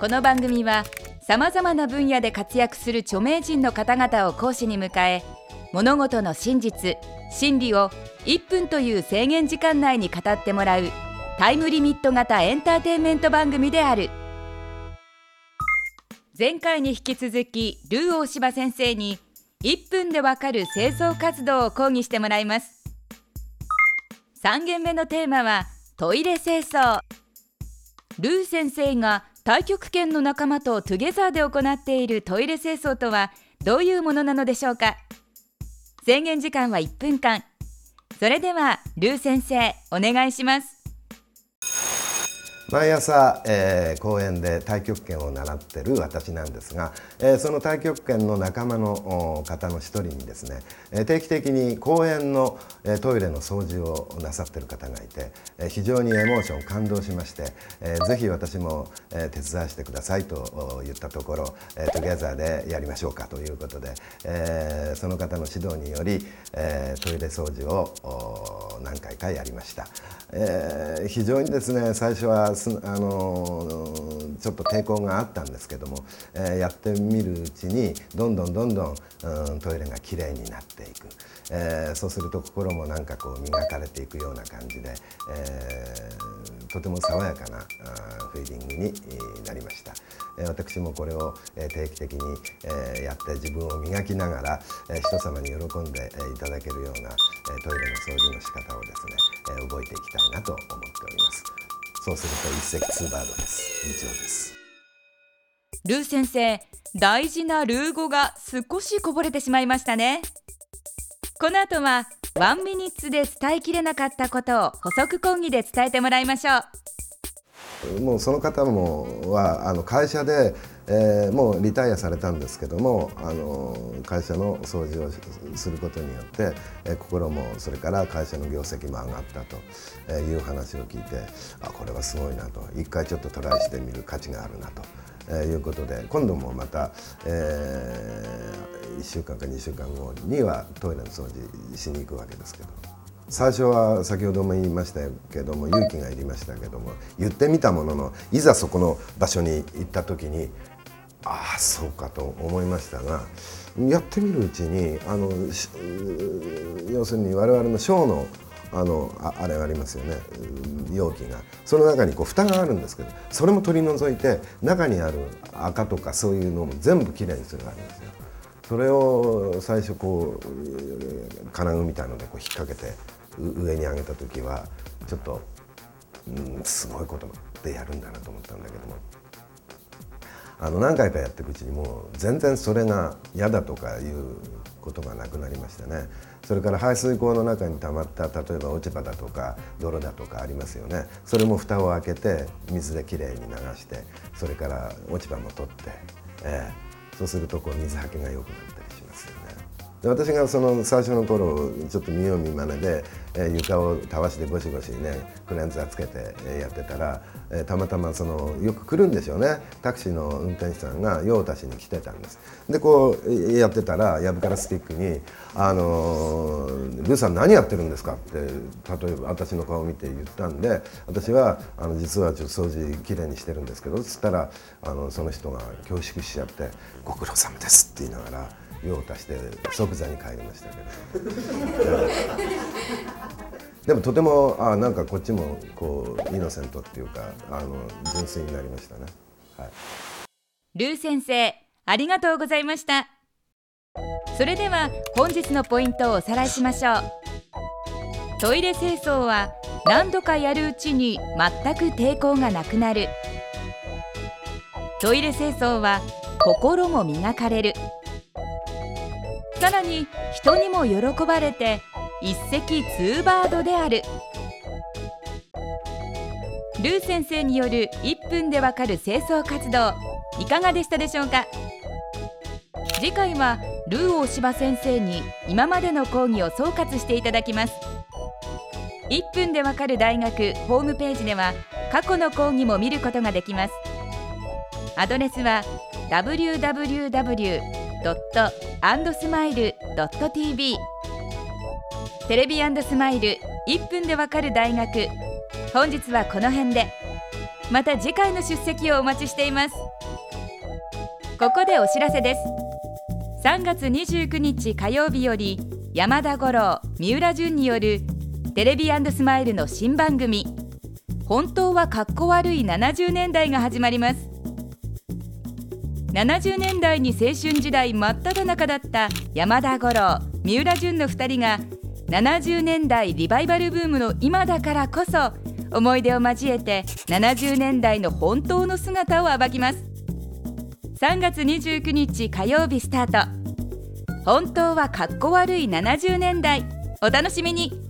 この番組はさまざまな分野で活躍する著名人の方々を講師に迎え、物事の真実・真理を1分という制限時間内に語ってもらうタイムリミット型エンターテインメント番組である。前回に引き続きルー大柴先生に1分でわかる清掃活動を講義してもらいます。3限目のテーマはトイレ清掃。ルー先生が太極拳の仲間とトゥゲザーで行っているトイレ清掃とはどういうものなのでしょうか。制限時間は1分間。それではルー先生、お願いします。毎朝、公園で太極拳を習ってる私なんですが、その太極拳の仲間の方の一人にですね、定期的に公園の、トイレの掃除をなさってる方がいて、非常にエモーション感動しまして、ぜひ私も、手伝わせてくださいと言ったところ、トゲザーでやりましょうかということで、その方の指導により、トイレ掃除を何回かやりました。非常にですね、最初はちょっと抵抗があったんですけども、やってみるうちにどんどんトイレがきれいになっていく、そうすると心もなんかこう磨かれていくような感じで、とても爽やかなフィーリングになりました。私もこれを定期的にやって自分を磨きながら人様に喜んでいただけるようなトイレの掃除の仕方をですね、覚えていきたいなと思っております。そうすると一石ツーバードです。以上です。ルー先生、大事なルー語が少しこぼれてしまいましたね。この後はワンミニッツで伝えきれなかったことを補足講義で伝えてもらいましょう。もうその方も会社でもうリタイアされたんですけども、会社の掃除をすることによって、心もそれから会社の業績も上がったという話を聞いて、これはすごいなと、一回ちょっとトライしてみる価値があるなと、いうことで、今度もまた、1週間か2週間後にはトイレの掃除しに行くわけですけど。最初は先ほども言いましたけども、勇気がいりましたけども、言ってみたものの、いざそこの場所に行った時に、ああそうかと思いましたが、やってみるうちに要するに我々の小のあれがありますよね、容器が、その中にこう蓋があるんですけど、それも取り除いて中にある垢とかそういうのも全部きれいにするわけですよ。それを最初こう金具みたいのでこう引っ掛けて上に上げた時はちょっと、すごいことでやるんだなと思ったんだけども、何回かやっていくうちにもう全然それが嫌だとかいうことがなくなりましたね。それから排水溝の中に溜まった、例えば落ち葉だとか泥だとかありますよね。それも蓋を開けて水できれいに流して、それから落ち葉も取って、そうするとこう水はけが良くなったりしますよね。私がその最初の頃、ちょっと見よう見まねで、床をたわしでゴシゴシね、クレンザーつけてやってたら、たまたまよく来るんでしょうね、タクシーの運転手さんが用を足しに来てたんです。でこうやってたら、やぶからスティックに「ルーさん何やってるんですか?」って例えば私の顔を見て言ったんで、私は実はちょっと掃除きれいにしてるんですけどっつったら、その人が恐縮しちゃって「ご苦労様です」って言いながら。用を足して即座に帰りましたけどでもとてもなんかこっちもこうイノセントっていうか純粋になりましたね、はい、ルー先生、ありがとうございました。それでは本日のポイントをおさらいしましょう。トイレ清掃は何度かやるうちに全く抵抗がなくなる。トイレ清掃は心も磨かれる。さらに人にも喜ばれて一石ツーバードである。ルー先生による1分でわかる清掃活動、いかがでしたでしょうか。次回はルー大柴先生に今までの講義を総括していただきます。1分でわかる大学ホームページでは過去の講義も見ることができます。アドレスは www.&smile.tv、 テレビ&スマイル1分でわかる大学、本日はこの辺で。また次回の出席をお待ちしています。ここでお知らせです。3月29日火曜日より山田五郎、三浦淳によるテレビ&スマイルの新番組本当はかっこ悪い70年代が始まります。70年代に青春時代真っ只中だった山田五郎、三浦淳の2人が70年代リバイバルブームの今だからこそ思い出を交えて70年代の本当の姿を暴きます。3月29日火曜日スタート。本当はかっこ悪い70年代。お楽しみに。